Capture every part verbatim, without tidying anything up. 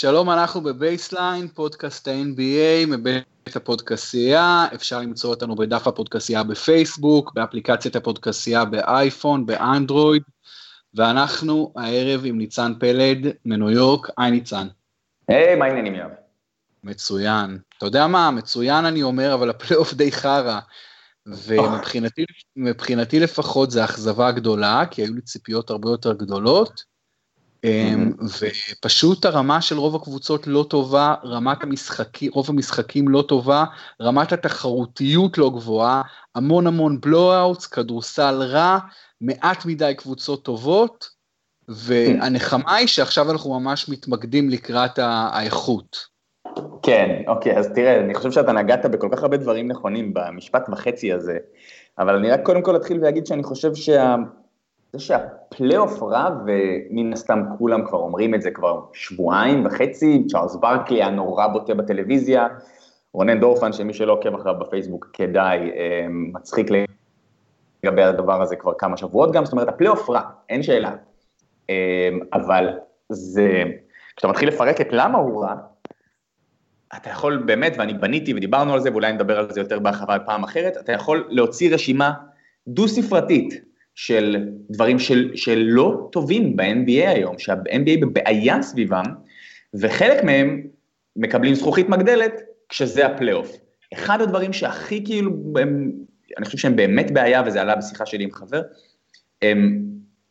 שלום, אנחנו בבייסליין, פודקאסט ה-אן בי איי, מבית הפודקאסייה. אפשר למצוא אותנו בדף הפודקאסייה בפייסבוק, באפליקציית הפודקאסייה באייפון, באנדרואיד, ואנחנו הערב עם ניצן פלד מניו יורק. היי ניצן. היי, מה העניינים יואב? מצוין. אתה יודע מה, מצוין אני אומר, אבל הפלייאוף די חרה, ומבחינתי לפחות זה אכזבה גדולה, כי היו לי ציפיות הרבה יותר גדולות, ופשוט הרמה של רוב הקבוצות לא טובה, רמת המשחקים, רוב המשחקים לא טובה, רמת התחרותיות לא גבוהה, המון המון בלואאוטס, כדורסל רע, מעט מדי קבוצות טובות, והנחמה היא שעכשיו אנחנו ממש מתמקדים לקראת האיכות. כן, אוקיי, אז תראה, אני חושב שאתה נגעת בכל כך הרבה דברים נכונים במשפט וחצי הזה, אבל אני רק קודם כל אתחיל ואגיד שאני חושב שה... זה שהפלייאוף רע, ומן הסתם כולם כבר אומרים את זה כבר שבועיים וחצי, צ'ארלס ברקלי הנורא בוטה בטלוויזיה, רונן דורפמן, שמי שלא עוקב אחריו בפייסבוק כדאי, מצחיק לגבי הדבר הזה כבר כמה שבועות גם, זאת אומרת, הפלייאוף רע, אין שאלה. אבל זה, כשאתה מתחיל לפרק את למה הוא רע, אתה יכול באמת, ואני בניתי ודיברנו על זה, ואולי נדבר על זה יותר בהרחבה פעם אחרת, אתה יכול להוציא רשימה דו-ספרתית, של דברים של, שלא טובים ב-אן בי איי היום, שה-אן בי איי בבעיה סביבם, וחלק מהם מקבלים זכוכית מגדלת, כשזה הפלייאוף. אחד הדברים שהכי כאילו, הם, אני חושב שהם באמת בעיה, וזה עלה בשיחה שלי עם חבר,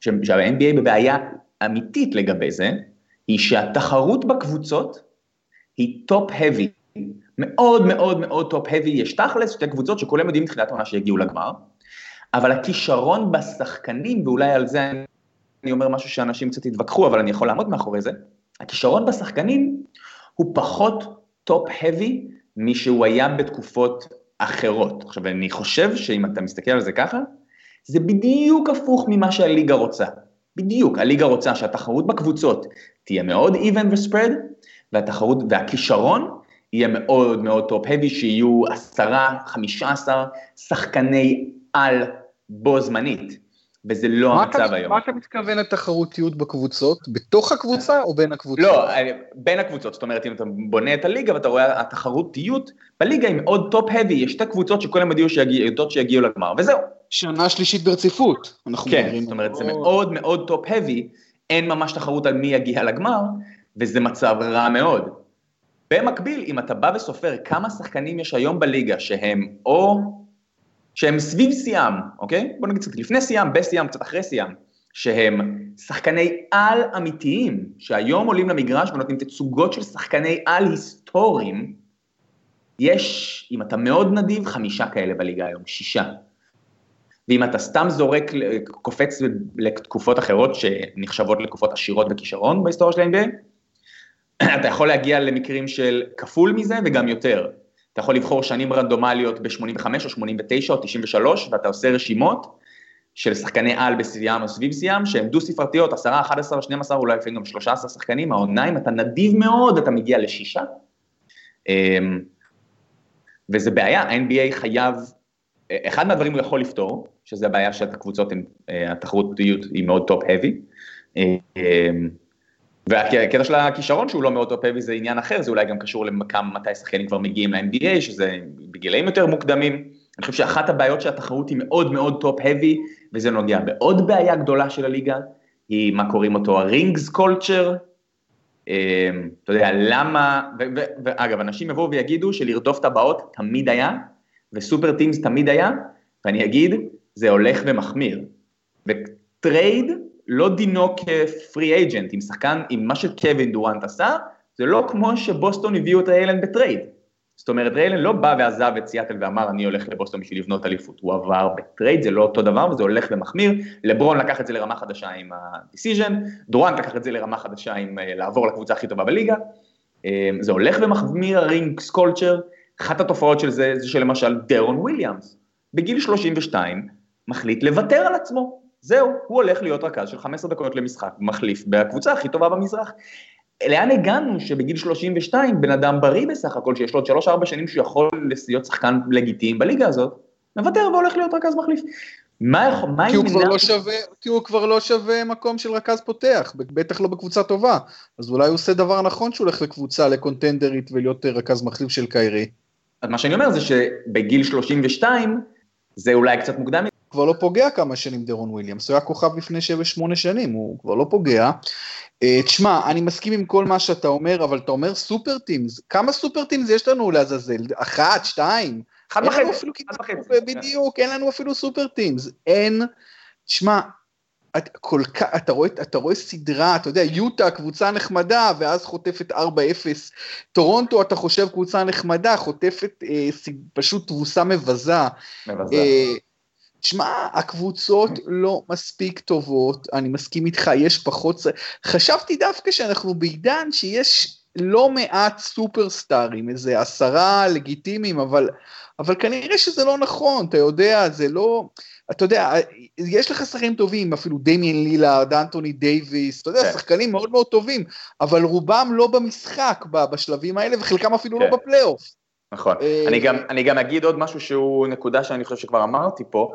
שה-אן בי איי בבעיה אמיתית לגבי זה, היא שהתחרות בקבוצות היא טופ-heavy, מאוד מאוד מאוד טופ-heavy, יש תכלס שתי קבוצות שכולם יודעים מתחילת עונה שהגיעו לגמר, אבל הכישרון בשחקנים, ואולי על זה אני אומר משהו שאנשים קצת התווכחו, אבל אני יכול לעמוד מאחורי זה, הכישרון בשחקנים הוא פחות טופ-heavy משהוא היה בתקופות אחרות. עכשיו, אני חושב שאם אתה מסתכל על זה ככה, זה בדיוק הפוך ממה שהליגה רוצה. בדיוק, הליגה רוצה שהתחרות בקבוצות תהיה מאוד even ו-spread, והתחרות והכישרון יהיה מאוד מאוד טופ-heavy, שיהיו עשרה, חמישה עשר, שחקני על בו זמנית, וזה לא המצב היום. מה אתה מתכוון לתחרותיות בקבוצות? בתוך הקבוצה או בין הקבוצות? לא, בין הקבוצות, זאת אומרת, אם אתה בונה את הליגה, ואתה רואה התחרותיות, בליגה היא מאוד טופ-heavy, יש שתי קבוצות שכולם יודעות שיגיעו לגמר, וזהו. שנה שלישית ברציפות. כן, זאת אומרת, זה מאוד מאוד טופ-heavy, אין ממש תחרות על מי יגיע לגמר, וזה מצב רע מאוד. במקביל, אם אתה בא וסופר כמה שחקנים יש היום בליגה, שהם או... שהם סביב סיאם, אוקיי? בוא נגיד קצת לפני סיאם, בסיאם, קצת אחרי סיאם, שהם שחקני על אמיתיים, שהיום עולים למגרש ונותנים תצוגות של שחקני על היסטוריים, יש, אם אתה מאוד נדיב, חמישה כאלה בליגה היום, שישה. ואם אתה סתם זורק, קופץ לתקופות אחרות, שנחשבות לתקופות עשירות וכישרון בהיסטוריה של ה-אן בי איי, אתה יכול להגיע למקרים של כפול מזה וגם יותר. אתה יכול לבחור שנים רנדומליות ב-שמונים וחמש או שמונים ותשע או תשעים ושלוש, ואתה עושה רשימות של שחקני על בסביאם או סביב סיאם, שהם דו ספרתיות, עשרה, אחד עשר, שנים עשר, אולי לפעמים גם שלושה עשר שחקנים, העונה, אם אתה נדיב מאוד, אתה מגיע לשישה. וזה בעיה, ה-אן בי איי חייב, אחד מהדברים הוא יכול לפתור, שזה הבעיה של הקבוצות, התחרותיות היא מאוד טופ-heavy, והקטע של הכישרון שהוא לא מאוד טופ-heavy זה עניין אחר, זה אולי גם קשור למקם מתי שחקנים כבר מגיעים ל-אן בי איי, שזה בגילאים יותר מוקדמים. אני חושב שאחת הבעיות שהתחרות היא מאוד מאוד טופ-heavy, וזה נוגע בעוד בעיה גדולה של הליגה, היא מה קוראים אותו ה-rings culture, אתה יודע, למה, ואגב, אנשים יבואו ויגידו שלרדוף טבעות תמיד היה, וסופר טימס תמיד היה, ואני אגיד, זה הולך ומחמיר, וטרייד, לא דינו כפרי אייג'נט, עם שחקן, עם מה שקווין דורנט עשה, זה לא כמו שבוסטון הביאו את ריילן בטרייד. זאת אומרת, ריילן לא בא ועזב את סיאטל ואמר, אני הולך לבוסטון בשביל לבנות אליפות. הוא עבר בטרייד, זה לא אותו דבר, וזה הולך ומחמיר. לברון לקח את זה לרמה חדשה עם ה-decision, דורנט לקח את זה לרמה חדשה עם לעבור לקבוצה הכי טובה בליגה. זה הולך ומחמיר, הרינקס קולצ'ר. אחת התופעות של זה, זה שלמשל דרון וויליאמס, בגיל שלושים ושתיים, מחליט לוותר על עצמו. זהו, הוא הולך להיות רכז של חמש עשרה דקות למשחק, מחליף בקבוצה הכי טובה במזרח. לאן הגענו שבגיל שלושים ושתיים, בן אדם בריא בסך הכל, שיש לו שלוש ארבע שנים שהוא יכול להיות שחקן לגיטימי בליגה הזאת, מוותר והולך להיות רכז מחליף. מה, מה כי, הוא כבר לא שווה, כי הוא כבר לא שווה מקום של רכז פותח, בטח לא בקבוצה טובה, אז אולי הוא עושה דבר נכון שהוא הולך לקבוצה, לקונטנדרית ולהיות רכז מחליף של קיירי. אז מה שאני אומר זה שבגיל שלושים ושתיים, זה אולי קצת מוקדם. הוא כבר לא פוגע כמה שנים דרון וויליאמס, הוא היה כוכב לפני שבע שמונה שנים, הוא כבר לא פוגע. תשמע, אני מסכים עם כל מה שאתה אומר, אבל אתה אומר סופר טימס, כמה סופר טימס יש לנו לעזאזל? אחת, שתיים? חד וחצי, חד וחצי. בדיוק, אין לנו אפילו סופר טימס, אין, תשמע, אתה רואה סדרה, אתה יודע, יוטה, קבוצה נחמדה, ואז חוטפת ארבע אפס, טורונטו, אתה חושב קבוצה נחמדה, חוטפת פשוט תבוסה מבזה. מבזה. תשמע, הקבוצות לא מספיק טובות, אני מסכים איתך, יש פחות, חשבתי דווקא שאנחנו בעידן שיש לא מעט סופרסטארים, איזה עשרה לגיטימיים, אבל, אבל כנראה שזה לא נכון, אתה יודע, זה לא, אתה יודע, יש לך שחקנים טובים, אפילו דמיין לילארד, אנטוני דייביס, אתה יודע, שחקנים מאוד מאוד טובים, אבל רובם לא במשחק בשלבים האלה, וחלקם אפילו לא בפלייאוף. נכון, אני גם, אני גם אגיד עוד משהו שהוא נקודה שאני חושב שכבר אמרתי פה,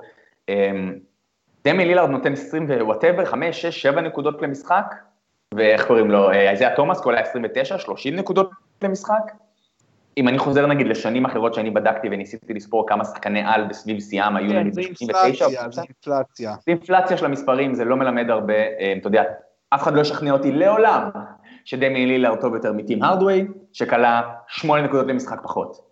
דמיין לילארד נותן עשרים ווואטאבר, חמש, שש, שבע נקודות למשחק, ואיך קוראים לו, איזיה תומאס, כל ה-עשרים ותשע, שלושים נקודות למשחק. אם אני חוזר נגיד לשנים אחרות שאני בדקתי וניסיתי לספור כמה שחקני על בסביב סיאם, היו נגיד שלושים ותשע. זה אינפלציה. זה אינפלציה של המספרים, זה לא מלמד הרבה, אתה יודע, אף אחד לא ישכנע אותי לעולם, שדמיין לילארד טוב יותר מטים הרדווי, שקלה שמונה נקודות למשחק פחות.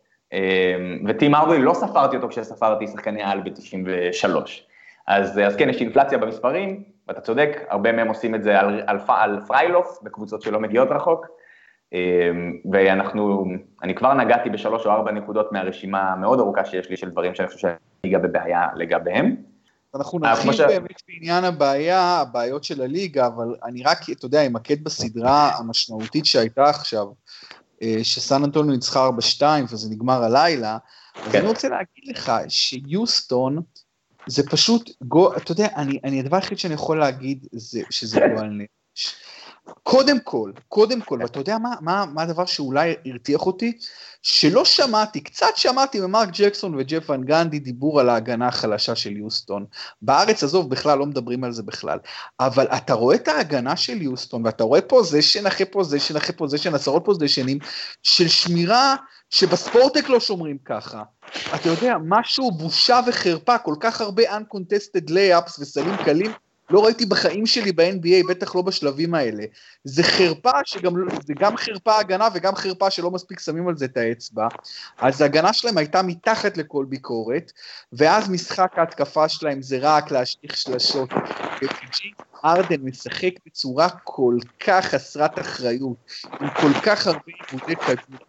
וטים הרדווי לא ספרתי אותו כשספרתי שחקני על ב-תשעים ושלוש. אז, אז כן, יש אינפלציה במספרים, ואתה צודק, הרבה מהם עושים את זה על, על, על פריילוף, בקבוצות שלא מגיעות רחוק, ואנחנו, אני כבר נגעתי בשלוש או ארבע נקודות מהרשימה המאוד ארוכה שיש לי של דברים שאני חושב שאני אגע בבעיה לגביהם. אנחנו נרחיב ש... באמת בעניין הבעיה, הבעיות של הליגה, אבל אני רק, אתה יודע, אמקד בסדרה המשמעותית שהייתה עכשיו, שסן אנטוניו ניצחה ארבע שתיים, וזה נגמר הלילה, כן. אז אני רוצה להגיד לך שיוסטון, זה פשוט, גו, אתה יודע, אני, אני הדבר הכי שאני יכול להגיד זה, שזה גועל נפש. קודם כל, קודם כל, ואתה יודע מה, מה, מה הדבר שאולי הרתיח אותי? שלא שמעתי, קצת שמעתי ממרק ג'קסון וג'ף ון גנדי דיבור על ההגנה החלשה של יוסטון. בארץ עזוב בכלל, לא מדברים על זה בכלל. אבל אתה רואה את ההגנה של יוסטון, ואתה רואה פוזישן אחרי פוזישן אחרי פוזישן, עשרות פוזישנים של שמירה, שבספורטק לא שומרים ככה. אתה יודע, משהו בושה וחרפה, כל כך הרבה uncontested layups וסלים קלים, לא ראיתי בחיים שלי ב-אן בי איי, בטח לא בשלבים האלה. זה חרפה שגם, זה גם חרפה הגנה וגם חרפה שלא מספיק שמים על זה את האצבע. אז ההגנה שלהם הייתה מתחת לכל ביקורת, ואז משחק ההתקפה שלהם זה רק להשליך שלשות. ארדן משחק בצורה כל כך חסרת אחריות, עם כל כך הרבה עיבודי כדור.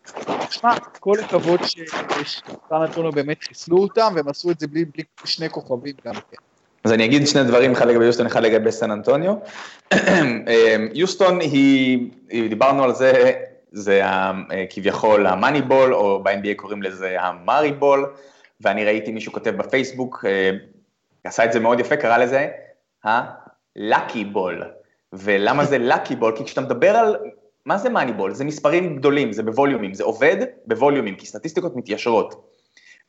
תשמע, כל הכבוד שסן אנטוניו באמת חיסלו אותם, והם עשו את זה בלי, בלי שני כוכבים גם כן. אז אני אגיד שני דברים, אחד לגבי יוסטון, אחד לגבי סן אנטוניו. יוסטון היא, דיברנו על זה, זה כביכול המאניבול, או ב-אן בי איי קוראים לזה המאריבול, ואני ראיתי מישהו כותב בפייסבוק, עשה את זה מאוד יפה, קרא לזה, הלאקי בול. ולמה זה לאקי בול? כי כשאתה מדבר על, מה זה מאניבול? זה מספרים גדולים, זה בווליומים, זה עובד בווליומים, כי סטטיסטיקות מתיישרות.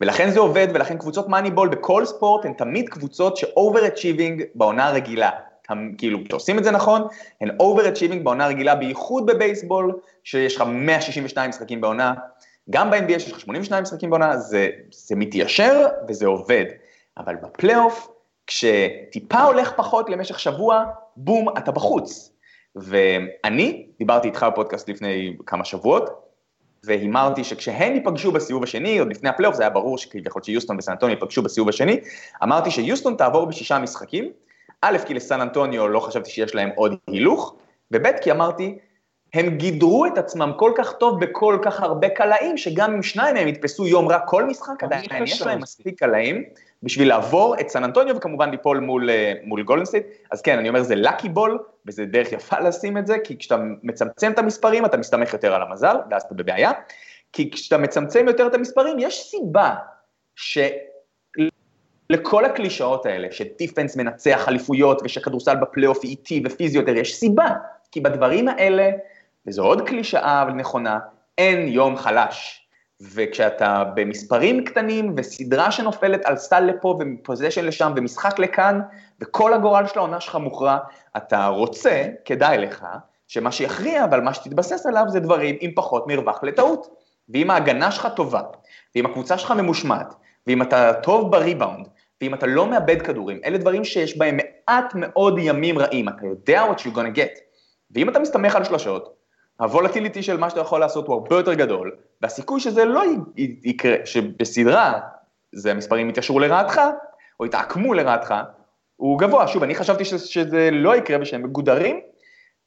ולכן זה עובד, ולכן קבוצות מאניבול בכל ספורט הן תמיד קבוצות ש-overachieving בעונה רגילה. כאילו, כשעושים את זה נכון, הן overachieving בעונה רגילה, בייחוד בבייסבול, שיש לך מאה שישים ושתיים משחקים בעונה, גם ב-אן בי איי יש לך שמונים ושתיים משחקים בעונה, זה, זה מתיישר וזה עובד. אבל בפלייאוף, כשטיפה הולך פחות למשך שבוע, בום, אתה בחוץ. ואני דיברתי איתך בפודקאסט לפני כמה שבועות, והימרתי שכשהן ייפגשו בסיבוב השני, עוד לפני הפלייאוף, זה היה ברור שכביכול שיוסטון וסן אנטוניו ייפגשו בסיבוב השני, אמרתי שיוסטון תעבור בשישה משחקים, א', כי לסן אנטוניו לא חשבתי שיש להם עוד הילוך, וב', כי אמרתי, הם גידרו את עצמם כל כך טוב בכל כך הרבה קלעים, שגם אם שניים הם יתפסו יום רק כל משחק, עדיין יש להם מספיק קלעים, בשביל לעבור את סן אנטוניו, וכמובן ליפול מול, מול גולדן סטייט. אז כן, אני אומר, זה לקי בול, וזה דרך יפה לשים את זה, כי כשאתה מצמצם את המספרים, אתה מסתמך יותר על המזל, ואז אתה בבעיה, כי כשאתה מצמצם יותר את המספרים, יש סיבה שלכל הקלישאות האלה, שדיפנס מנצח חליפויות, ושכדורסל בפלייאוף איטי ופיזי יותר, יש סיבה, כי בדברים האלה, וזו עוד קלישאה ונכונה, אין יום חלש. וכשאתה במספרים קטנים, וסדרה שנופלת על סל לפה, ופוזיישן לשם, ומשחק לכאן, וכל הגורל של העונה שלך מוכרע, אתה רוצה, כדאי לך, שמה שיכריע, אבל מה שתתבסס עליו, זה דברים עם פחות מרווח לטעות. ואם ההגנה שלך טובה, ואם הקבוצה שלך ממושמעת, ואם אתה טוב בריבאונד, ואם אתה לא מאבד כדורים, אלה דברים שיש בהם מעט מאוד ימים רעים, אתה יודע what you're gonna get. ואם אתה מסתמך על שלושות, הוולטיליטי של מה שאתה יכול לעשות הוא הרבה יותר גדול, והסיכוי שזה לא יקרה, שבסדרה, זה המספרים יתיישרו לרעתך, או יתעקמו לרעתך, הוא גבוה. שוב, אני חשבתי שזה לא יקרה בשם מגודרים,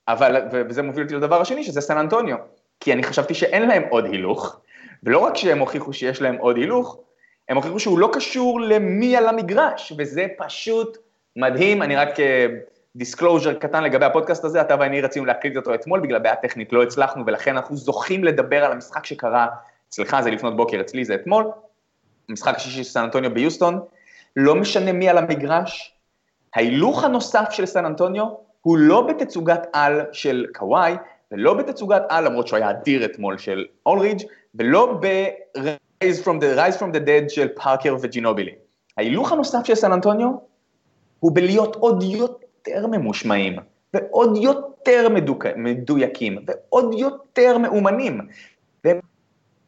אבל, וזה מוביל אותי לדבר השני, שזה סן אנטוניו, כי אני חשבתי שאין להם עוד הילוך, ולא רק שהם הוכיחו שיש להם עוד הילוך, הם הוכיחו שהוא לא קשור למי על המגרש, וזה פשוט מדהים. אני רק דיסקלוז'ר קטן לגבי הפודקאסט הזה, אתה ואני רצינו להקליט אותו אתמול, בגלל בעיה טכנית לא הצלחנו, ולכן אנחנו זוכים לדבר על המשחק שקרה, אצלך זה לפנות בוקר, אצלי זה אתמול, המשחק השישי של סן אנטוניו ביוסטון, לא משנה מי על המגרש, ההילוך הנוסף של סן אנטוניו, הוא לא בתצוגת על של קוואי, ולא בתצוגת על, למרות שהוא היה אדיר אתמול של אולרידג', ולא ב-Rise from the, Rise from the Dead של פארקר וג'ינובילי. ההילוך הנוסף של סן אנטוניו, הוא בלהיות עוד יותר ממושמעים, ועוד יותר מדוק, מדויקים, ועוד יותר מאומנים. והם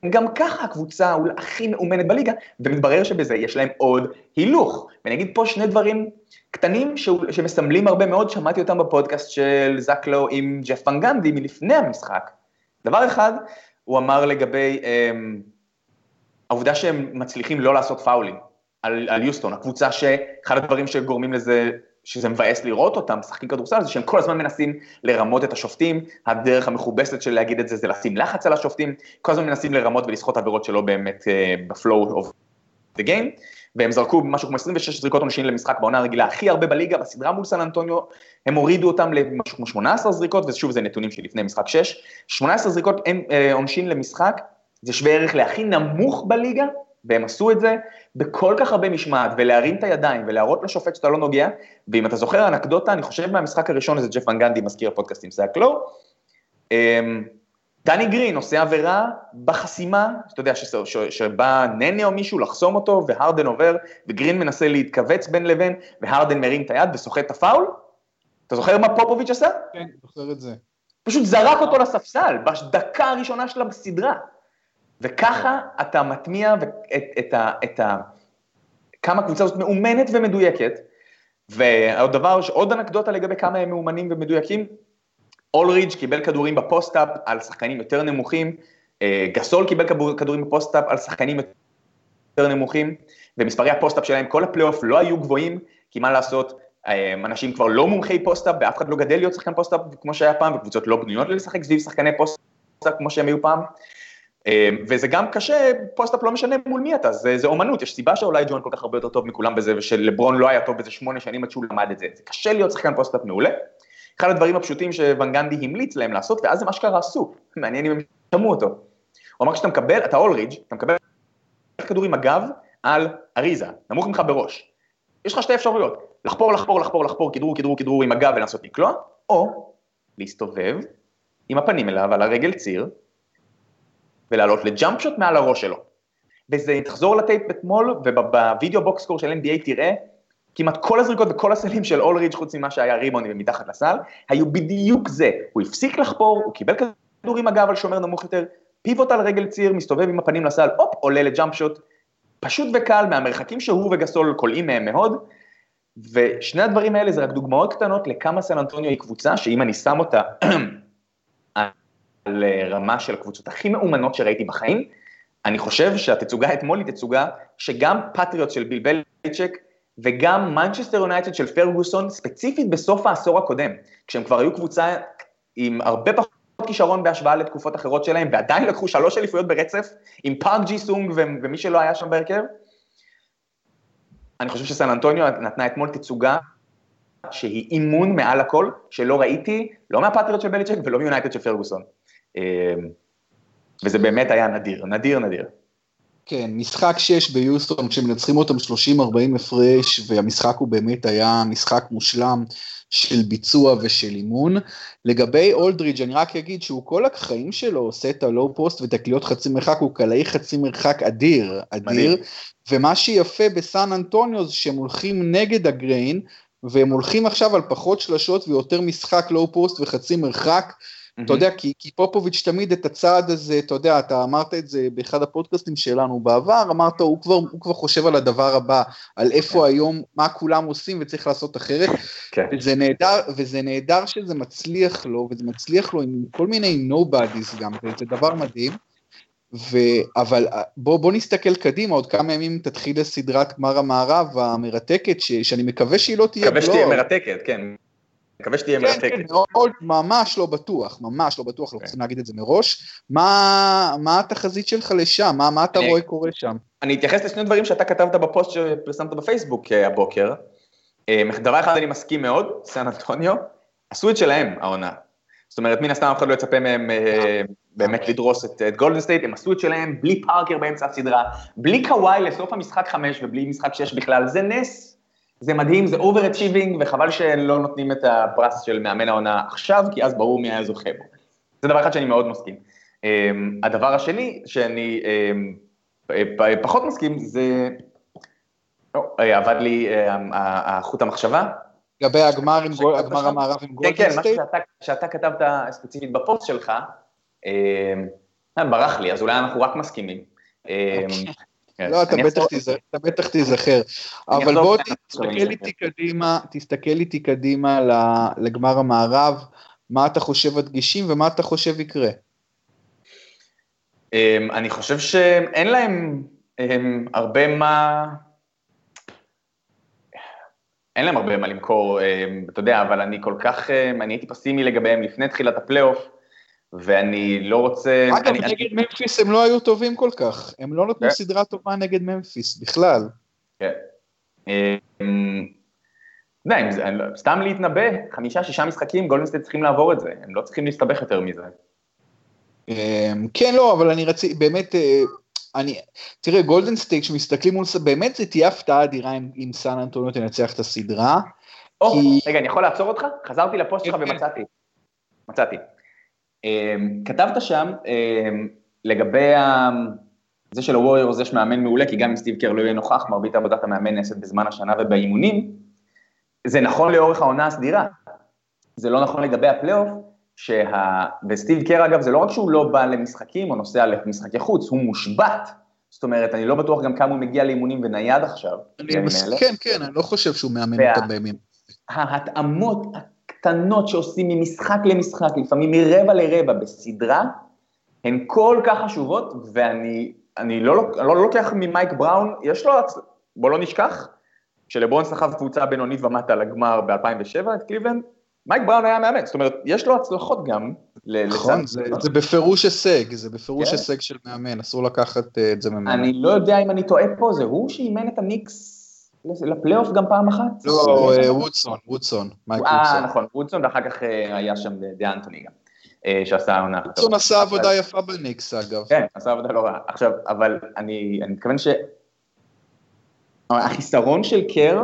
גם ככה הקבוצה אולי הכי מאומנת בליגה, ומתברר שבזה יש להם עוד הילוך. ואני אגיד פה שני דברים קטנים ש... שמסמלים הרבה מאוד, שמעתי אותם בפודקאסט של זק לו עם ג'ף ון גנדי מלפני המשחק. דבר אחד, הוא אמר לגבי העובדה שהם מצליחים לא לעשות פאולים על, על יוסטון, הקבוצה שאחד הדברים שגורמים לזה, שזה מבאס לראות אותם, שחקים כדורסל, זה שהם כל הזמן מנסים לרמות את השופטים, הדרך המכובסת של להגיד את זה, זה לשים לחץ על השופטים, כל הזמן מנסים לרמות ולשחות עבירות שלא באמת uh, בפלואו אוף דה גיים, והם זרקו משהו כמו עשרים ושש זריקות עונשין למשחק בעונה הרגילה, הכי הרבה בליגה, בסדרה מול סן אנטוניו, הם הורידו אותם למשהו כמו שמונה עשרה זריקות, ושוב זה נתונים שלפני משחק שש, שמונה עשרה זריקות עונשין למשחק, זה שווה ערך להכי נמוך בליגה, והם עשו את זה בכל כך הרבה משמעת, ולהרים את הידיים, ולהראות לשופט שאתה לא נוגע, ואם אתה זוכר האנקדוטה, אני חושב מהמשחק הראשון, איזה ג'ף ון גנדי מזכיר הפודקאסטים, זה הקלו, דני גרין עושה עבירה בחסימה, אתה יודע, שבא ננה או מישהו לחסום אותו, והרדן עובר, וגרין מנסה להתכווץ בין לבין, והרדן מרים את היד וסוחט את הפאול, אתה זוכר מה פופוביץ' עשה? כן, זוכר את זה. פשוט זרק אותו לספסל, בדקה הראשונה של הסדרה. וככה אתה מטמיע את ה... כמה הקבוצה הזאת מאומנת ומדויקת, ועוד דבר, עוד אנקדוטה לגבי כמה הם מאומנים ומדויקים, אולרידג' קיבל כדורים בפוסט-אפ על שחקנים יותר נמוכים, גסול קיבל כדורים בפוסט-אפ על שחקנים יותר נמוכים, ומספרי הפוסט-אפ שלהם, כל הפלייאוף לא היו גבוהים, כי מה לעשות, אנשים כבר לא מומחי פוסט-אפ, ואף אחד לא גדל להיות שחקן פוסט-אפ כמו שהיה פעם, וקבוצות לא בנויות לשחק סביב שחקני פוסט-אפ כמו שהם היו פעם, וזה גם קשה, פוסט-אפ לא משנה מול מי אתה, זה, זה אומנות, יש סיבה שאולי ג'ון כל כך הרבה יותר טוב מכולם בזה, ושלברון לא היה טוב בזה שמונה שנים עד שהוא למד את זה, זה קשה להיות שחקן פוסט-אפ מעולה, אחד הדברים הפשוטים שוון גנדי המליץ להם לעשות, ואז זה מה שקרה עשו, מעניין אם הם שמעו אותו, הוא אמר כשאתה מקבל, אתה אולרידג', אתה מקבל כדור עם הגב על אריזה, נמוך ממך בראש, יש לך שתי אפשרויות, לחפור, לחפור, לחפור, לחפור, כדרור, כדרור, כדרור עם הגב ולנסות לקלוע, או להסתובב עם הפנים אליו על הרגל ציר, ולעלות לג'אמפ שוט מעל הראש שלו. וזה תחזור לטייפ אתמול, ובווידאו בוקסקור של אן בי איי תראה, כמעט כל הזריקות וכל הסלים של אולרידג' חוץ ממה שהיה ריבאונד ומתחת לסל, היו בדיוק זה. הוא הפסיק לחפור, הוא קיבל כדור עם הגב על שומר נמוך יותר, פיבוט על רגל ציר, מסתובב עם הפנים לסל, הופ, עולה לג'אמפ שוט, פשוט וקל, מהמרחקים שהוא וגסול קולעים מהם מאוד, ושני הדברים האלה זה רק דוגמאות קטנות לכמה סן אנטוניו היא קבוצה, שאם אני שם אותה לרמה של הקבוצות הכי מאומנות שראיתי בחיים, אני חושב שהתצוגה אתמול היא תצוגה שגם פטריוט של ביל בליצ'ק וגם מנצ'סטר יונייטד של פרגוסון, ספציפית בסוף העשור הקודם, כשהם כבר היו קבוצה עם הרבה פחות כישרון בהשוואה לתקופות אחרות שלהם, ועדיין לקחו שלוש אליפויות ברצף, עם פארק ג'י סונג ומי שלא היה שם בהרכב. אני חושב שסן אנטוניו נתנה אתמול תצוגה שהיא אימון מעל הכל, שלא ראיתי, לא מהפטריוט של בליצ'ק ולא מיונייטד של פרגוסון. וזה באמת היה נדיר, נדיר, נדיר. כן, משחק שש ביוסטון, כשמנצחים אותם שלושים ארבעים הפרש, והמשחק הוא באמת היה משחק מושלם של ביצוע ושל אימון. לגבי אולדריג' אני רק אגיד שהוא כל החיים שלו עושה את הלואו פוסט ותקליות חצי מרחק, הוא קלעי חצי מרחק אדיר, אדיר, ומה שיפה בסן אנטוניו זה שהם הולכים נגד הגריין, והם הולכים עכשיו על פחות שלשות ויותר משחק לואו פוסט וחצי מרחק, אתה יודע, כי, כי פופוביץ' תמיד את הצעד הזה, אתה יודע, אתה אמרת את זה באחד הפודקאסטים שלנו בעבר, אמרת, הוא כבר, הוא כבר חושב על הדבר הבא, על איפה היום, מה כולם עושים וצריך לעשות אחרת, וזה נהדר, וזה נהדר שזה מצליח לו, וזה מצליח לו עם כל מיני nobodies גם, וזה דבר מדהים, ו... אבל בוא, בוא נסתכל קדימה, עוד כמה ימים תתחיל לסדרת גמר המערב המרתקת, ש... שאני מקווה שהיא לא תהיה, מקווה שתהיה מרתקת, כן. מקווה שתהיה מרתקת. כן, מאוד, ממש לא בטוח, ממש לא בטוח, לא רוצים להגיד את זה מראש. מה התחזית שלך לשם? מה אתה רואה קורה שם? אני אתייחס לשני דברים שאתה כתבת בפוסט שפרסמת בפייסבוק הבוקר. דבר אחד אני מסכים מאוד, סן אנטוניו, עשו את שלהם העונה. זאת אומרת, מן הסתם אף אחד לא יצפה מהם באמת לדרוס את גולדן סטייט, הם עשו את שלהם בלי פארקר באמצע הסדרה, בלי קוואי לסוף המשחק חמש ובלי משחק שש בכלל, זה נס. זה מדהים, זה overachieving, וחבל שלא נותנים את הפרס של מאמן העונה עכשיו, כי אז ברור מי היה זוכה בו. זה דבר אחד שאני מאוד מסכים. הדבר השני שאני פחות מסכים, זה... עבד לי החוט המחשבה. לגבי הגמר המערב עם גולדן סטייט? כן, כן, מה שאתה כתבת ספציפית בפוסט שלך, ברח לי, אז אולי אנחנו רק מסכימים. לא, אתה בטח תיזכר, אבל בוא תסתכל איתי קדימה, תסתכל איתי קדימה לגמר המערב, מה אתה חושב הדגישים ומה אתה חושב יקרה? אני חושב שאין להם הרבה מה, אין להם הרבה מה למכור, אתה יודע, אבל אני כל כך, אני הייתי פסימי לגביהם לפני תחילת הפלייאוף, ואני לא רוצה... אגב, נגד ממפיס הם לא היו טובים כל כך, הם לא נותנים סדרה טובה נגד ממפיס בכלל. כן. סתם להתנבא, חמישה, שישה משחקים, גולדן סטייט צריכים לעבור את זה, הם לא צריכים להסתבך יותר מזה. כן, לא, אבל אני רציתי, באמת, תראה, גולדן סטייט שמסתכלים מול, באמת זה תהיה הפתעה אדירה אם סן אנטוניו תנצח את הסדרה. רגע, אני יכול לעצור אותך? חזרתי לפוסט שלך ומצאתי. מצאתי. Um, כתבת שם um, לגבי ה... זה של הווריורס, זה שמאמן מעולה, כי גם אם סטיב קר לא יהיה נוכח, מרבית עבודת המאמן נעשית בזמן השנה ובאימונים, זה נכון לאורך העונה הסדירה, זה לא נכון לגבי הפלייאוף, שה... וסטיב קר אגב זה לא רק שהוא לא בא למשחקים או נוסע למשחקי חוץ, הוא מושבת, זאת אומרת, אני לא בטוח גם כמה הוא מגיע לאימונים ונייד עכשיו. אני מס... כן, כן, אני לא חושב שהוא מאמן וה... אותם בימים. ההתאמות... קטנות שעושים ממשחק למשחק, לפעמים מרבע לרבע בסדרה, הן כל כך חשובות, ואני אני לא, לא, לא לוקח ממייק בראון, יש לו, בוא לא נשכח, שלברון סחב קבוצה בינונית ומטה לגמר ב-אלפיים ושבע, את קליבלנד, מייק בראון היה מאמן, זאת אומרת, יש לו הצלחות גם. נכון, זה, זה בפירוש הישג, זה בפירוש הישג כן. של מאמן, אסור לקחת את זה ממנו. אני לא יודע אם אני טועה פה, זה הוא שאימן את הניקס, לפלייאוף גם פעם אחת? לא, וודסון, וודסון, מייק וודסון. אה, נכון, וודסון, ואחר כך היה שם ד'אנטוני גם, שעשה העונה. וודסון עשה עבודה יפה בניקס, אגב. כן, עשה עבודה לא רעה. עכשיו, אבל אני מתכוון שהחיסרון של קר,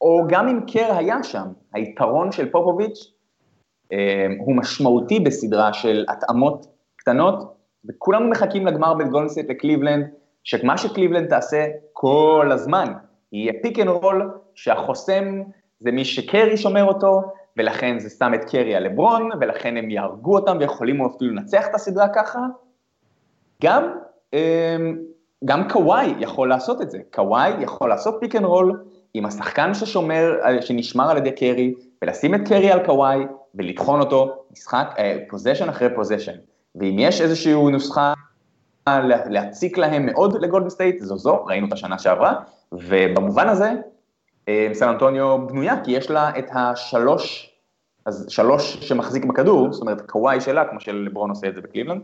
או גם אם קר היה שם, היתרון של פופוביץ' הוא משמעותי בסדרה של התאמות קטנות, וכולנו מחכים לגמר בין גולדן סטייט לקליבלנד, שמה שקליבלנד תעשה כל הזמן, יהיה פיק אנד רול, שהחוסם זה מי שקרי שומר אותו, ולכן זה שם את קרי על לברון, ולכן הם יהרגו אותם, ויכולים אפילו לנצח את הסדרה ככה. גם, גם קוואי יכול לעשות את זה. קוואי יכול לעשות פיק אנד רול, עם השחקן ששומר, שנשמר על ידי קרי, ולשים את קרי על קוואי, ולטחון אותו, משחק, פוזשן אחרי פוזשן. ואם יש איזושהי נוסחה, להציק להם מאוד לגולדן סטייט, זו זו, ראינו את השנה שעברה, ובמובן הזה, סן אנטוניו בנויה, כי יש לה את השלוש, אז שלוש שמחזיק בכדור, זאת אומרת, קוואי שלה, כמו שלברון עושה את זה בקליבלנד,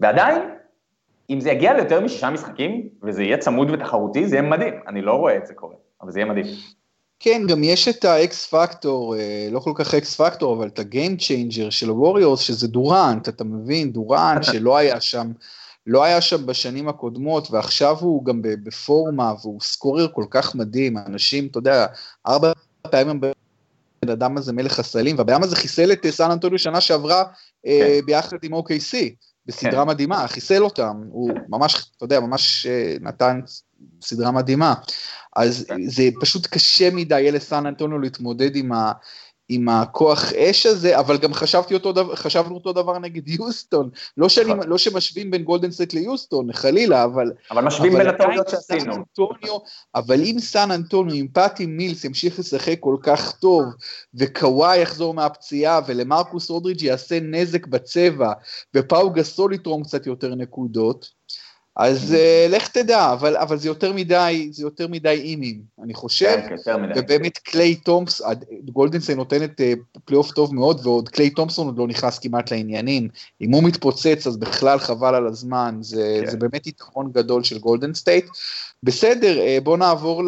ועדיין, אם זה יגיע ליותר משישה משחקים, וזה יהיה צמוד ותחרותי, זה יהיה מדהים, אני לא רואה את זה קורה, אבל זה יהיה מדהים. כן, גם יש את האקס פקטור, לא כל כך אקס פקטור, אבל את הגיים צ'יינג'ר של הווריורס, שזה דורנט, אתה מבין, דורנט שלא היה שם לא היה שם בשנים הקודמות, ועכשיו הוא גם בפורמה, והוא סקורר כל כך מדהים, אנשים, אתה יודע, ארבע פעמים בן אדם הזה מלך הסלים, והבן הזה חיסל את סן אנטוניו שנה שעברה, כן. אה, ביחד עם או קיי סי, בסדרה כן. מדהימה, חיסל אותם, הוא ממש, אתה יודע, ממש אה, נתן סדרה מדהימה, אז כן. זה פשוט קשה מדי, יהיה לסן אנטוניו להתמודד עם ה... עם הכוח אש הזה, אבל גם חשבתי אותו דבר, חשבנו אותו דבר נגד יוסטון, לא, שאני, לא שמשווים בין גולדן סטייט ליוסטון, חלילה, אבל... אבל משווים בין הטעויות שעשינו. אנטוניו, אבל אם סן אנטוניו, אם פאטי מילס ימשיך לשחק כל כך טוב, וקוואי יחזור מהפציעה, ולמרקוס רודריג' יעשה נזק בצבע, ופאו גסול יתרום קצת יותר נקודות, אז לך תדע, אבל, אבל זה יותר מדי, זה יותר מדי אימים, אני חושב, ובאמת קליי טומפסון, גולדנסטיין נותנת פלייאוף טוב מאוד, ועוד קליי טומפסון עוד לא נכנס כמעט לעניינים, אם הוא מתפוצץ, אז בכלל חבל על הזמן, זה, זה באמת יתרון גדול של גולדנסטייט. בסדר, בוא נעבור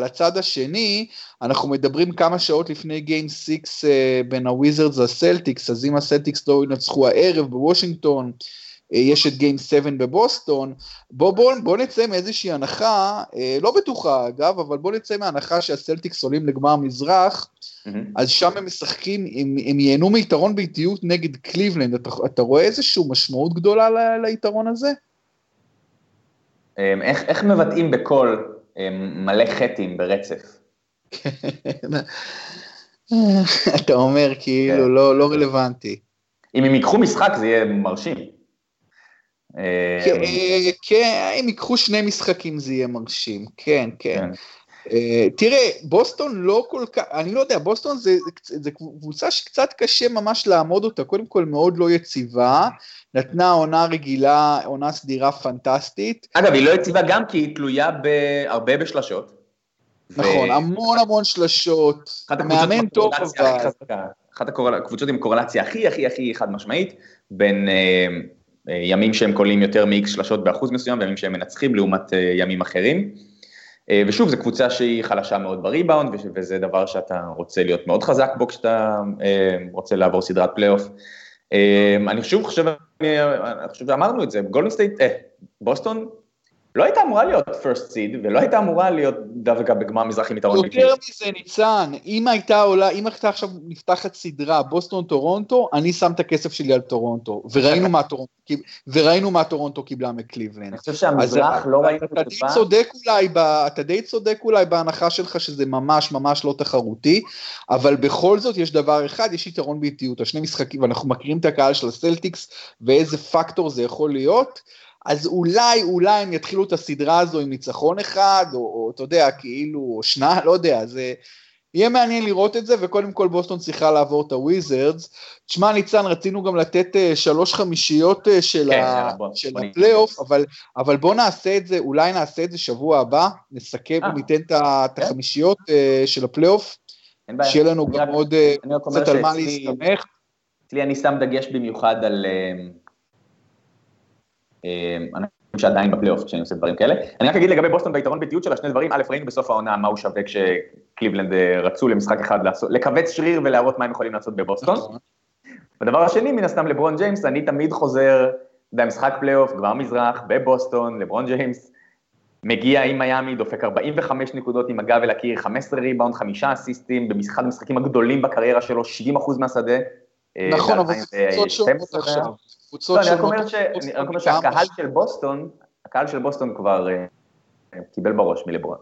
לצד השני, אנחנו מדברים כמה שעות לפני גיים סיקס בין הוויזרדס לסלטיקס, אז אם הסלטיקס לא ינצחו הערב בוושינגטון, יש את גיים סבן בבוסטון, בוא, בוא, בוא נצא מאיזושהי הנחה, לא בטוחה אגב, אבל בוא נצא מההנחה שהסלטיקס עולים לגמר המזרח, mm-hmm. אז שם הם משחקים, הם, הם ייהנו מיתרון ביתיות נגד קליבלנד, אתה, אתה רואה איזושהי משמעות גדולה ל, ליתרון הזה? איך, איך מבטאים בקול מלא חטים ברצף? אתה אומר כאילו לא, לא רלוונטי. אם הם ייקחו משחק זה יהיה מרשים. כן, אם ייקחו שני משחקים זה יהיה מרשים, כן, כן. תראה, בוסטון לא כל כך, אני לא יודע, בוסטון זה קבוצה שקצת קשה ממש לעמוד אותה, קודם כל מאוד לא יציבה, נתנה עונה רגילה, עונה סדירה פנטסטית. אגב, היא לא יציבה גם כי היא תלויה בהרבה בשלשות. נכון, המון המון שלשות, מאמן טוב אבל. אחת הקבוצות עם קורלציה הכי הכי הכי חד משמעית, בין... ימים שהם קולים יותר מ-X שלשות באחוז מסוים, ימים שהם מנצחים לעומת ימים אחרים, ושוב, זו קבוצה שהיא חלשה מאוד בריבאונד, וזה דבר שאתה רוצה להיות מאוד חזק בו, כשאתה רוצה לעבור סדרת פלייאוף. אני שוב חושב, אמרנו את זה, גולדן סטייט, בוסטון, לא הייתה אמורה להיות first seed, ולא הייתה אמורה להיות דווקא בגמר מזרחי יתרון. יותר מזה ניצן, אם הייתה עולה, אם הייתה עכשיו נפתחת סדרה, בוסטון טורונטו, אני שם את הכסף שלי על טורונטו, וראינו מה טורונטו קיבלה מקליבלנד. אני חושב שהמזרח לא ראינו את הדבר. אתה די צודק אולי בהנחה שלך שזה ממש ממש לא תחרותי, אבל בכל זאת יש דבר אחד, יש יתרון ביתיות, השני משחקים, ואנחנו מכירים את הקהל של הסלטיקס, ואיזה פקטור זה יכול להיות, אז אולי, אולי הם יתחילו את הסדרה הזו עם ניצחון אחד, או, או אתה יודע, כאילו, או שנה, לא יודע, זה יהיה מעניין לראות את זה, וקודם כל בוסטון צריכה לעבור את הוויזרדס. תשמע ניצן, רצינו גם לתת uh, שלוש חמישיות uh, של, כן, ה... בוא, של בוא, הפלייאוף, בוא. אבל, אבל בוא נעשה את זה, אולי נעשה את זה שבוע הבא, נסכם וניתן את החמישיות uh, של הפלייאוף, שיהיה לנו גם עוד קצת על מה להסתמך. אצלי אני שם דגש במיוחד על... Uh, אנשים שעדיין בפלייאוף כשאני עושה דברים כאלה. אני רק אגיד לגבי בוסטון ביתרון ביתיות שלה, שני דברים, א' ראינו בסוף העונה מה הוא שווה כשקליבלנד רצו למשחק אחד לקבץ שריר ולהראות מה הם יכולים לעשות בבוסטון. הדבר השני, מן הסתם לברון ג'יימס, אני תמיד חוזר במשחק פלייאוף, גמר מזרח, בבוסטון, לברון ג'יימס, מגיע עם מיאמי, דופק ארבעים וחמש נקודות עם הגב אל הקיר, חמש עשרה ריבאונד, חמישה אסיסטים, במשחק המשחקים הגדולים בקריירה שלו, שבעים אחוז מהשדה. נכון, אבל קבוצות שונות עכשיו. אני רק אומר שהקהל של בוסטון, הקהל של בוסטון כבר קיבל בראש מלברון.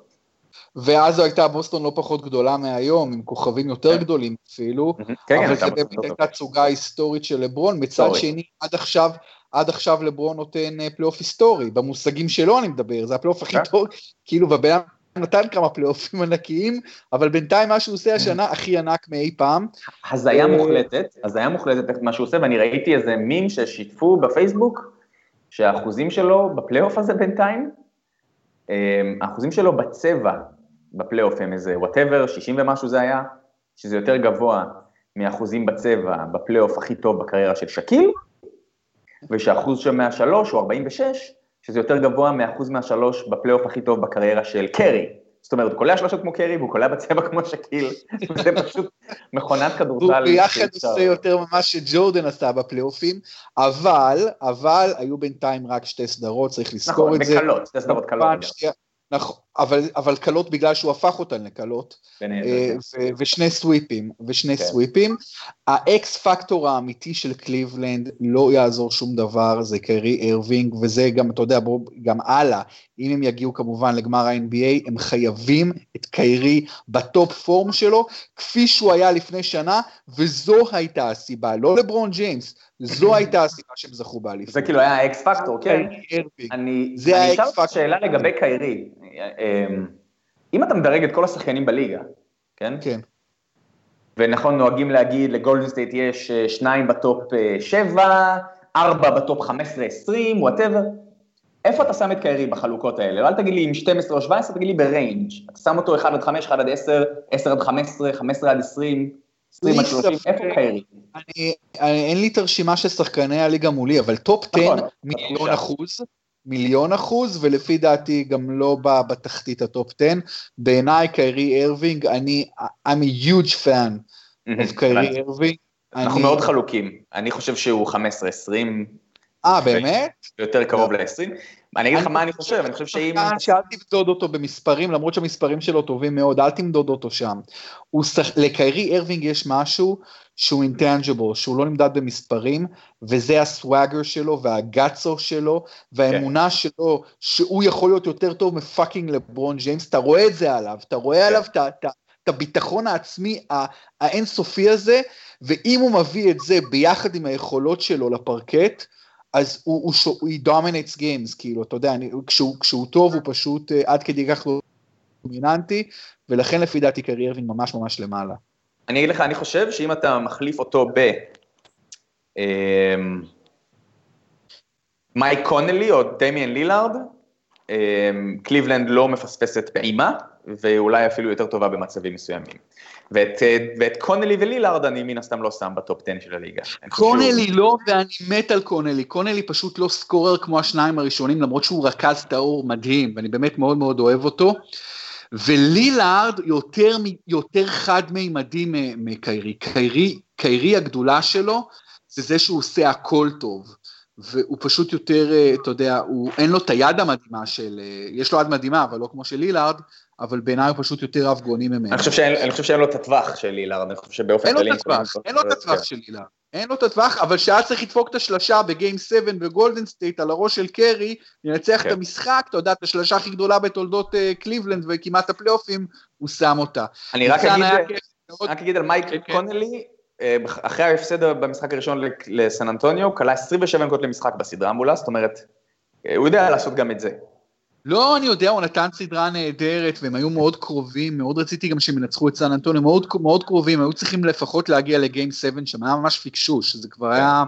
ואז הייתה בוסטון לא פחות גדולה מהיום, עם כוכבים יותר גדולים אפילו, אבל זה באמת הייתה תצוגה היסטורית של לברון, מצד שני, עד עכשיו, עד עכשיו לברון נותן פלייאוף היסטורי, במושגים שלו אני מדבר, זה הפלייאוף הכי טוב, כאילו בבינם, נתן כמה פלייאופים ענקיים, אבל בינתיים מה שהוא עושה השנה הכי ענק מאי פעם. הזיה מוחלטת, הזיה מוחלטת מה שהוא עושה, ואני ראיתי איזה מים ששיתפו בפייסבוק, שהאחוזים שלו בפלייאוף הזה בינתיים, האחוזים שלו בצבע בפלייאוף הם איזה whatever, שישים ומשהו זה היה, שזה יותר גבוה מאחוזים בצבע בפלייאוף הכי טוב בקריירה של שקיל, ושהאחוז של מאה ושלוש הוא ארבעים ושש, שזה יותר גבוה מאחוז מהשלוש בפלייאוף הכי טוב בקריירה של קרי, זאת אומרת, הוא קולע שלושות כמו קרי, והוא קולע בצבע כמו שקיל, וזה פשוט מכונת כדורסל. הוא ביחד עושה יותר ממה שג'ורדן עשה בפלייאופים, אבל, אבל, היו בינתיים רק שתי סדרות, צריך לזכור את זה. נכון, וקלות, שתי סדרות קלות. נכון, אבל קלות בגלל שהוא הפך אותן לקלות, ושני סוויפים, ושני סוויפים. האקס פקטור האמיתי של קליבלנד לא יעזור שום דבר, זה קרי אירווינג, וזה גם, אתה יודע, גם הלאה, אם הם יגיעו כמובן לגמר ה-אן בי איי, הם חייבים את קיירי בטופ פורם שלו, כפי שהוא היה לפני שנה, וזו הייתה הסיבה, לא לברון ג'יימס, זו הייתה הסיבה שהם זכו באליפות. זה כאילו היה האקס פקטור, כן? אני אשאל את השאלה לגבי קיירי, אם אתה מדרג את כל השחקנים בליגה, כן? כן. ונכון, נוהגים להגיד, לגולדן סטייט יש שניים בטופ שבע, ארבע בטופ חמש עשרה, עשרים, וואטאבר, איפה אתה שם את קיירי בחלוקות האלה? אל תגיד לי עם שתים עשרה או שבע עשרה, תגיד לי בריינג'. אתה שם אותו אחד עד חמש, אחד עד עשר, עשר עד חמש עשרה, חמש עשרה עד עשרים, עשרים עד שלושים, איפה קיירי? אין לי תרשימה ששחקני הליגה מולי, אבל טופ עשר מיליון אחוז, מיליון אחוז, ולפי דעתי גם לא בא בתחתית הטופ עשר. בעיניי קיירי אירווינג, אני, I'm a huge fan of קיירי אירווינג. אנחנו מאוד חלוקים, אני חושב שהוא חמש עשרה עד עשרים, אה, באמת? יותר קרוב ל-עשרים. אני אגיד לך מה אני חושב, אני חושב שאם... שאל תמדוד אותו במספרים, למרות שהמספרים שלו טובים מאוד, אל תמדוד אותו שם. לקיירי אירווינג יש משהו שהוא אינטנג'יבל, שהוא לא נמדד במספרים, וזה הסוואגר שלו, והגאצו שלו, והאמונה שלו, שהוא יכול להיות יותר טוב מפאקינג לברון ג'יימס, אתה רואה את זה עליו, אתה רואה עליו את הביטחון העצמי האינסופי הזה, ואם הוא מביא את זה ביחד עם היכולות שלו לפרקט, אז הוא dominates games, כאילו, אתה יודע, כשהוא טוב, הוא פשוט עד כדי כך לא דומיננטי, ולכן לפי דעתי קיירי אירווינג ממש ממש למעלה. אני אגיד לך, אני חושב שאם אתה מחליף אותו ב... מייק קונלי או דמיאן לילארד, קליבלנד לא מפספסת פעימה, ואולי אפילו יותר טובה במצבים מסוימים. ואת, ואת קונלי ולילארד אני מן הסתם לא שם בטופ עשר של הליגה. קונלי שהוא... לא, ואני מת על קונלי. קונלי פשוט לא סקורר כמו השניים הראשונים, למרות שהוא רכז טהור מדהים, ואני באמת מאוד מאוד אוהב אותו. ולילארד יותר, יותר חד-מימדי מקיירי. קיירי, קיירי הגדולה שלו, זה זה שהוא עושה הכל טוב. והוא פשוט יותר, אתה יודע, הוא, אין לו את היד המדהימה של, יש לו יד מדהימה, אבל לא כמו של לילארד, אבל בעיניי הוא פשוט יותר אבגוני ממנו. אני חושב שאין, אני חושב שאין לו את הטווח של לילארד, אני חושב שבאופן כללי... אין לו את הטווח, אין לו את הטווח של לילארד, אין לו את הטווח, אבל שעה צריך לדפוק את השלשה בגיים שבע בגולדן סטייט, על הראש של קרי, לנצח את המשחק, אתה יודע, את השלשה הכי גדולה בתולדות קליבלנד, וכמעט הפלייאופים, הוא שם אותה. אני רק אגיד על מייק קונלי, אחרי ההפסד במשחק הראשון לסן אנטוניו, קלה עשרים ושבע נקודות למשחק בסדרה מולה, זאת אומרת, הוא יודע לעשות גם את זה. לא, אני יודע, הוא נתן סדרה נהדרת, והם היו מאוד קרובים, מאוד רציתי גם שהם ינצחו את סן אנטוניו, מאוד, מאוד קרובים, היו צריכים לפחות להגיע לגיים שבע, שם היה ממש פיקשוש, זה כבר היה...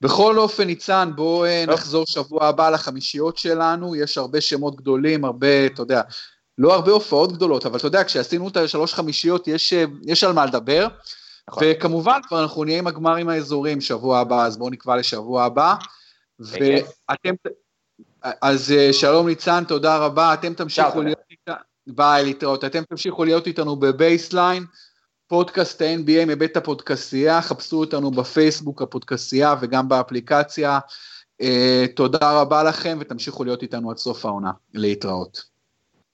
בכל אופן, ניצן, בואו נחזור שבוע הבא לחמישיות שלנו, יש הרבה שמות גדולים, הרבה, אתה יודע, לא הרבה הופעות גדולות, אבל אתה יודע, כשעשינו את השלוש חמישיות, יש, יש על מה לדבר. וכמובן כבר אנחנו נהיה עם הגמרים האזורים שבוע הבא, אז בואו נקבע לשבוע הבא, ואתם, אז שלום ניצן, תודה רבה, אתם תמשיכו להיות איתנו, ביי, להתראות, אתם תמשיכו להיות איתנו בבייסליין, פודקאסט ה-אן בי איי מבית הפודקאסייה, חפשו אותנו בפייסבוק הפודקאסייה וגם באפליקציה, תודה רבה לכם ותמשיכו להיות איתנו עד סוף העונה, להתראות.